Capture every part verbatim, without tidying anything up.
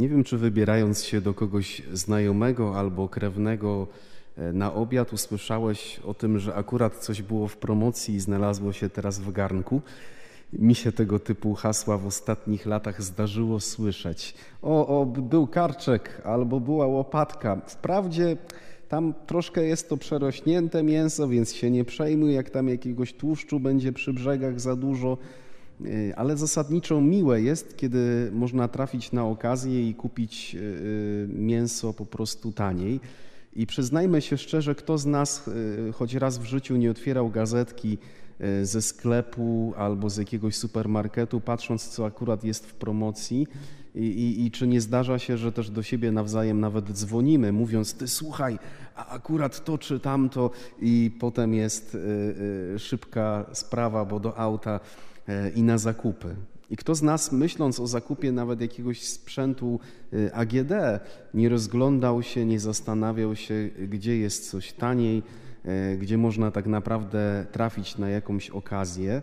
Nie wiem, czy wybierając się do kogoś znajomego albo krewnego na obiad usłyszałeś o tym, że akurat coś było w promocji i znalazło się teraz w garnku. Mi się tego typu hasła w ostatnich latach zdarzyło słyszeć. O, o był karczek albo była łopatka. Wprawdzie tam troszkę jest to przerośnięte mięso, więc się nie przejmuj, jak tam jakiegoś tłuszczu będzie przy brzegach za dużo. Ale zasadniczo miłe jest, kiedy można trafić na okazję i kupić mięso po prostu taniej. I przyznajmy się szczerze, kto z nas choć raz w życiu nie otwierał gazetki ze sklepu albo z jakiegoś supermarketu, patrząc co akurat jest w promocji i, i, i czy nie zdarza się, że też do siebie nawzajem nawet dzwonimy, mówiąc ty słuchaj, a akurat to czy tamto i potem jest szybka sprawa, bo do auta i na zakupy. I kto z nas, myśląc o zakupie nawet jakiegoś sprzętu A G D, nie rozglądał się, nie zastanawiał się, gdzie jest coś taniej, gdzie można tak naprawdę trafić na jakąś okazję.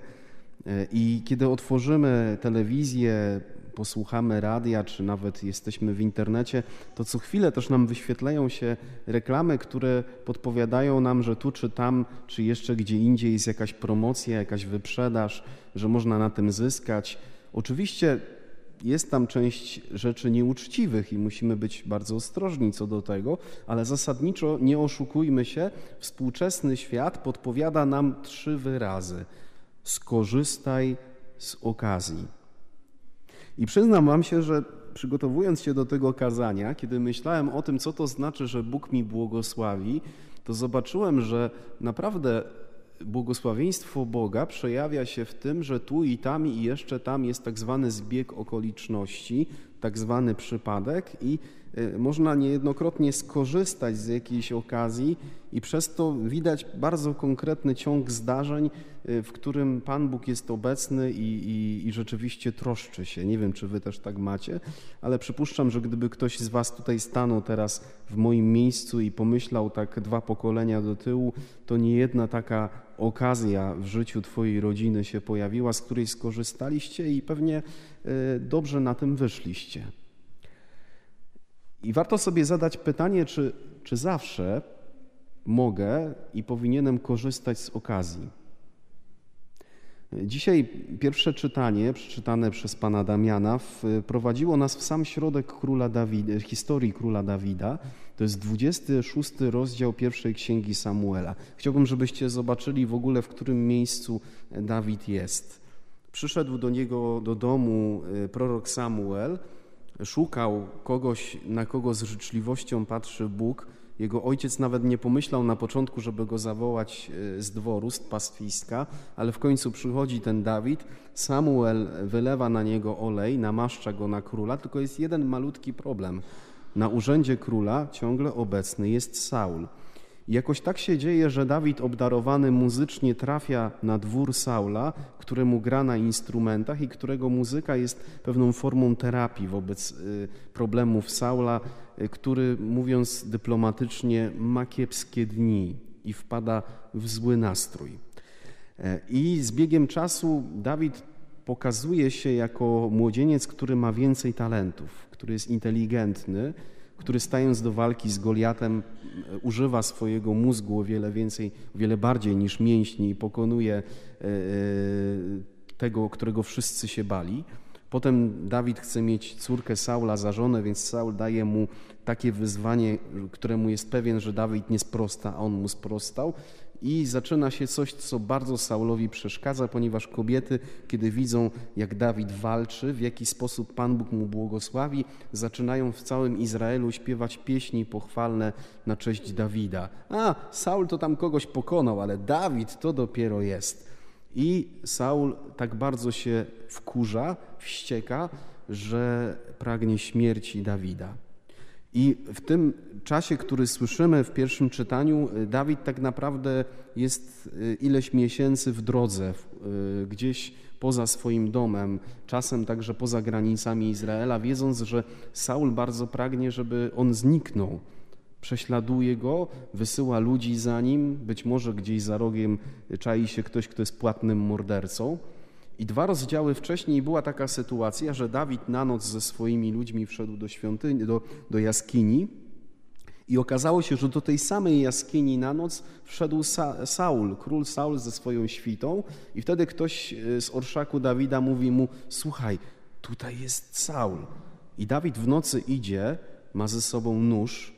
I kiedy otworzymy telewizję, posłuchamy radia, czy nawet jesteśmy w internecie, to co chwilę też nam wyświetlają się reklamy, które podpowiadają nam, że tu czy tam, czy jeszcze gdzie indziej jest jakaś promocja, jakaś wyprzedaż, że można na tym zyskać. Oczywiście jest tam część rzeczy nieuczciwych i musimy być bardzo ostrożni co do tego, ale zasadniczo nie oszukujmy się, współczesny świat podpowiada nam trzy wyrazy. Skorzystaj z okazji. I przyznam wam się, że przygotowując się do tego kazania, kiedy myślałem o tym, co to znaczy, że Bóg mi błogosławi, to zobaczyłem, że naprawdę błogosławieństwo Boga przejawia się w tym, że tu i tam i jeszcze tam jest tak zwany zbieg okoliczności, tak zwany przypadek i można niejednokrotnie skorzystać z jakiejś okazji i przez to widać bardzo konkretny ciąg zdarzeń, w którym Pan Bóg jest obecny i, i, i rzeczywiście troszczy się. Nie wiem, czy wy też tak macie, ale przypuszczam, że gdyby ktoś z was tutaj stanął teraz w moim miejscu i pomyślał tak dwa pokolenia do tyłu, to niejedna taka okazja w życiu twojej rodziny się pojawiła, z której skorzystaliście i pewnie dobrze na tym wyszliście. I warto sobie zadać pytanie, czy, czy zawsze mogę i powinienem korzystać z okazji. Dzisiaj pierwsze czytanie, przeczytane przez pana Damiana, wprowadziło nas w sam środek króla Dawida, historii króla Dawida. To jest dwudziesty szósty rozdział pierwszej księgi Samuela. Chciałbym, żebyście zobaczyli w ogóle, w którym miejscu Dawid jest. Przyszedł do niego do domu prorok Samuel, szukał kogoś, na kogo z życzliwością patrzy Bóg. Jego ojciec nawet nie pomyślał na początku, żeby go zawołać z dworu, z pastwiska, ale w końcu przychodzi ten Dawid. Samuel wylewa na niego olej, namaszcza go na króla, tylko jest jeden malutki problem. Na urzędzie króla ciągle obecny jest Saul. I jakoś tak się dzieje, że Dawid obdarowany muzycznie trafia na dwór Saula, któremu gra na instrumentach i którego muzyka jest pewną formą terapii wobec problemów Saula, który, mówiąc dyplomatycznie, ma kiepskie dni i wpada w zły nastrój. I z biegiem czasu Dawid pokazuje się jako młodzieniec, który ma więcej talentów, który jest inteligentny, który stając do walki z Goliatem używa swojego mózgu o wiele więcej, o wiele bardziej niż mięśni i pokonuje tego, którego wszyscy się bali. Potem Dawid chce mieć córkę Saula za żonę, więc Saul daje mu takie wyzwanie, któremu jest pewien, że Dawid nie sprosta, a on mu sprostał. I zaczyna się coś, co bardzo Saulowi przeszkadza, ponieważ kobiety, kiedy widzą, jak Dawid walczy, w jaki sposób Pan Bóg mu błogosławi, zaczynają w całym Izraelu śpiewać pieśni pochwalne na cześć Dawida. A, Saul to tam kogoś pokonał, ale Dawid to dopiero jest. I Saul tak bardzo się wkurza, wścieka, że pragnie śmierci Dawida. I w tym czasie, który słyszymy w pierwszym czytaniu, Dawid tak naprawdę jest ileś miesięcy w drodze, gdzieś poza swoim domem, czasem także poza granicami Izraela, wiedząc, że Saul bardzo pragnie, żeby on zniknął. Prześladuje go, wysyła ludzi za nim, być może gdzieś za rogiem czai się ktoś, kto jest płatnym mordercą. I dwa rozdziały wcześniej była taka sytuacja, że Dawid na noc ze swoimi ludźmi wszedł do świątyni, do, do jaskini i okazało się, że do tej samej jaskini na noc wszedł Sa- Saul, król Saul ze swoją świtą i wtedy ktoś z orszaku Dawida mówi mu: słuchaj, tutaj jest Saul. I Dawid w nocy idzie, ma ze sobą nóż,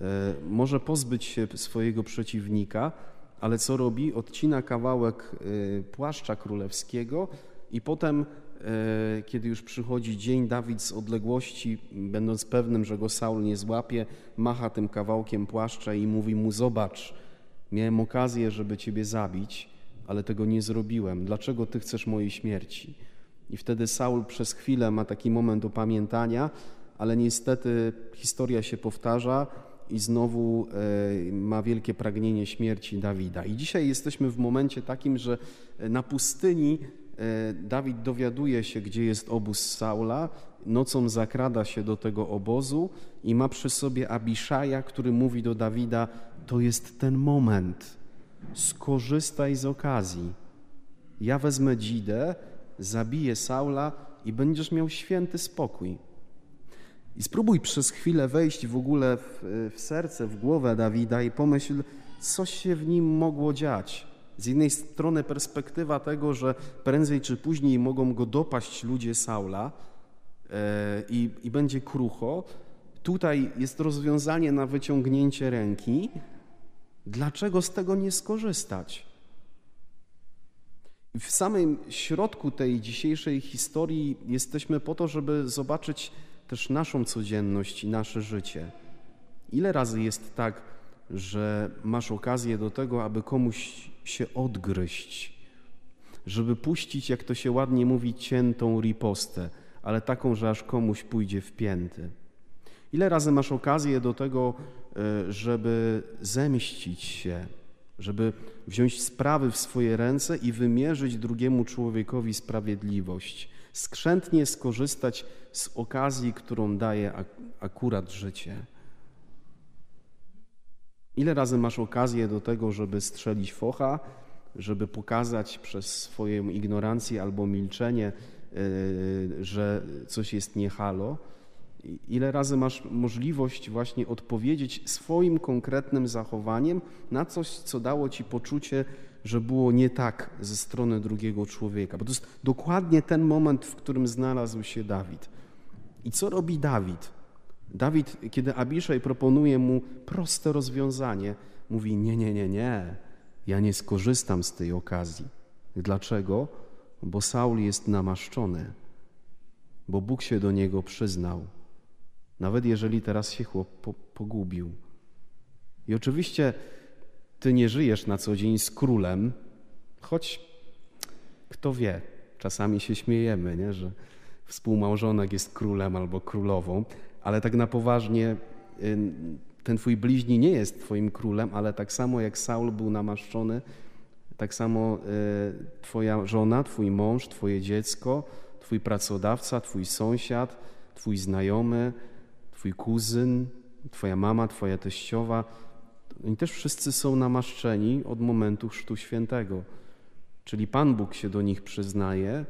yy, może pozbyć się swojego przeciwnika, ale co robi? Odcina kawałek płaszcza królewskiego i potem, kiedy już przychodzi dzień, Dawid z odległości, będąc pewnym, że go Saul nie złapie, macha tym kawałkiem płaszcza i mówi mu: zobacz, miałem okazję, żeby ciebie zabić, ale tego nie zrobiłem. Dlaczego ty chcesz mojej śmierci? I wtedy Saul przez chwilę ma taki moment opamiętania, ale niestety historia się powtarza, i znowu ma wielkie pragnienie śmierci Dawida. I dzisiaj jesteśmy w momencie takim, że na pustyni Dawid dowiaduje się, gdzie jest obóz Saula, nocą zakrada się do tego obozu i ma przy sobie Abiszaja, który mówi do Dawida: to jest ten moment, skorzystaj z okazji. Ja wezmę dzidę, zabiję Saula i będziesz miał święty spokój. I spróbuj przez chwilę wejść w ogóle w, w serce, w głowę Dawida i pomyśl, co się w nim mogło dziać. Z jednej strony perspektywa tego, że prędzej czy później mogą go dopaść ludzie Saula yy, i, i będzie krucho. Tutaj jest rozwiązanie na wyciągnięcie ręki. Dlaczego z tego nie skorzystać? W samym środku tej dzisiejszej historii jesteśmy po to, żeby zobaczyć też naszą codzienność i nasze życie. Ile razy jest tak, że masz okazję do tego, aby komuś się odgryźć, żeby puścić, jak to się ładnie mówi, ciętą ripostę, ale taką, że aż komuś pójdzie w pięty. Ile razy masz okazję do tego, żeby zemścić się, żeby wziąć sprawy w swoje ręce i wymierzyć drugiemu człowiekowi sprawiedliwość, skrzętnie skorzystać z okazji, którą daje akurat życie. Ile razy masz okazję do tego, żeby strzelić focha, żeby pokazać przez swoją ignorancję albo milczenie, że coś jest nie halo? Ile razy masz możliwość właśnie odpowiedzieć swoim konkretnym zachowaniem na coś, co dało ci poczucie, że było nie tak ze strony drugiego człowieka. Bo to jest dokładnie ten moment, w którym znalazł się Dawid. I co robi Dawid? Dawid, kiedy Abiszaj proponuje mu proste rozwiązanie, mówi: nie, nie, nie, nie, ja nie skorzystam z tej okazji. Dlaczego? Bo Saul jest namaszczony, bo Bóg się do niego przyznał. Nawet jeżeli teraz się chłop po- pogubił. I oczywiście ty nie żyjesz na co dzień z królem, choć kto wie, czasami się śmiejemy, nie? Że współmałżonek jest królem albo królową, ale tak na poważnie ten twój bliźni nie jest twoim królem, ale tak samo jak Saul był namaszczony, tak samo twoja żona, twój mąż, twoje dziecko, twój pracodawca, twój sąsiad, twój znajomy, twój kuzyn, twoja mama, twoja teściowa, oni też wszyscy są namaszczeni od momentu Chrztu Świętego. Czyli Pan Bóg się do nich przyznaje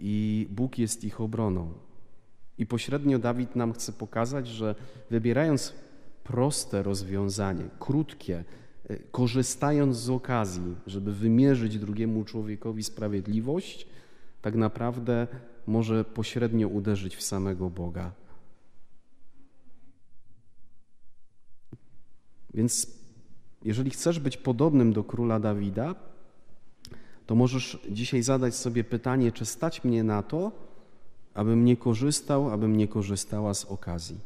i Bóg jest ich obroną. I pośrednio Dawid nam chce pokazać, że wybierając proste rozwiązanie, krótkie, korzystając z okazji, żeby wymierzyć drugiemu człowiekowi sprawiedliwość, tak naprawdę może pośrednio uderzyć w samego Boga. Więc jeżeli chcesz być podobnym do króla Dawida, to możesz dzisiaj zadać sobie pytanie, czy stać mnie na to, abym nie korzystał, abym nie korzystała z okazji.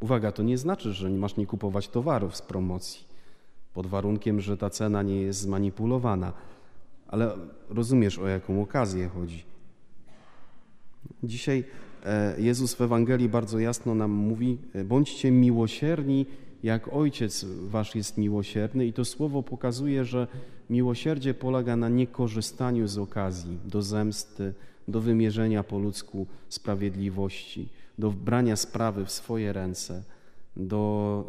Uwaga, to nie znaczy, że masz nie kupować towarów z promocji, pod warunkiem, że ta cena nie jest zmanipulowana. Ale rozumiesz, o jaką okazję chodzi. Dzisiaj Jezus w Ewangelii bardzo jasno nam mówi: bądźcie miłosierni, jak Ojciec wasz jest miłosierny. I to słowo pokazuje, że miłosierdzie polega na niekorzystaniu z okazji do zemsty, do wymierzenia po ludzku sprawiedliwości, do brania sprawy w swoje ręce, do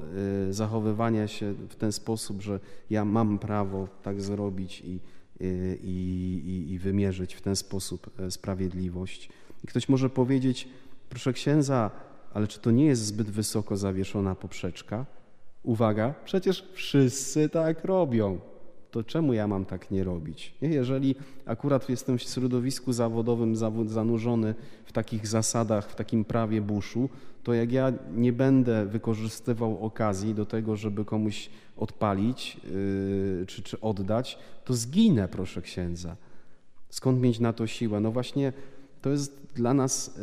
zachowywania się w ten sposób, że ja mam prawo tak zrobić i, i, i wymierzyć w ten sposób sprawiedliwość. I ktoś może powiedzieć, proszę księdza, ale czy to nie jest zbyt wysoko zawieszona poprzeczka? Uwaga, przecież wszyscy tak robią. To czemu ja mam tak nie robić? Jeżeli akurat jestem w środowisku zawodowym zanurzony w takich zasadach, w takim prawie buszu, to jak ja nie będę wykorzystywał okazji do tego, żeby komuś odpalić yy, czy, czy oddać, to zginę, proszę księdza. Skąd mieć na to siłę? No właśnie to jest dla nas,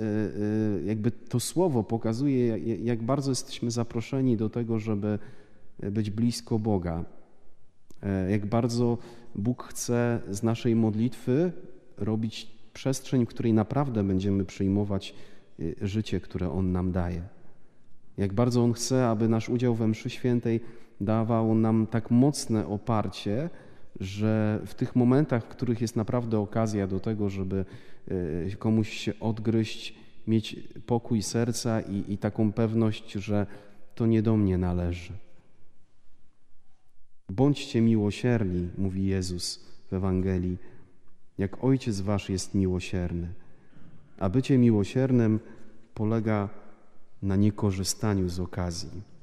yy, jakby to słowo pokazuje, jak bardzo jesteśmy zaproszeni do tego, żeby być blisko Boga. Jak bardzo Bóg chce z naszej modlitwy robić przestrzeń, w której naprawdę będziemy przyjmować życie, które On nam daje. Jak bardzo On chce, aby nasz udział we mszy świętej dawał nam tak mocne oparcie, że w tych momentach, w których jest naprawdę okazja do tego, żeby komuś się odgryźć, mieć pokój serca i, i taką pewność, że to nie do mnie należy. Bądźcie miłosierni, mówi Jezus w Ewangelii, jak Ojciec wasz jest miłosierny. A bycie miłosiernym polega na niekorzystaniu z okazji.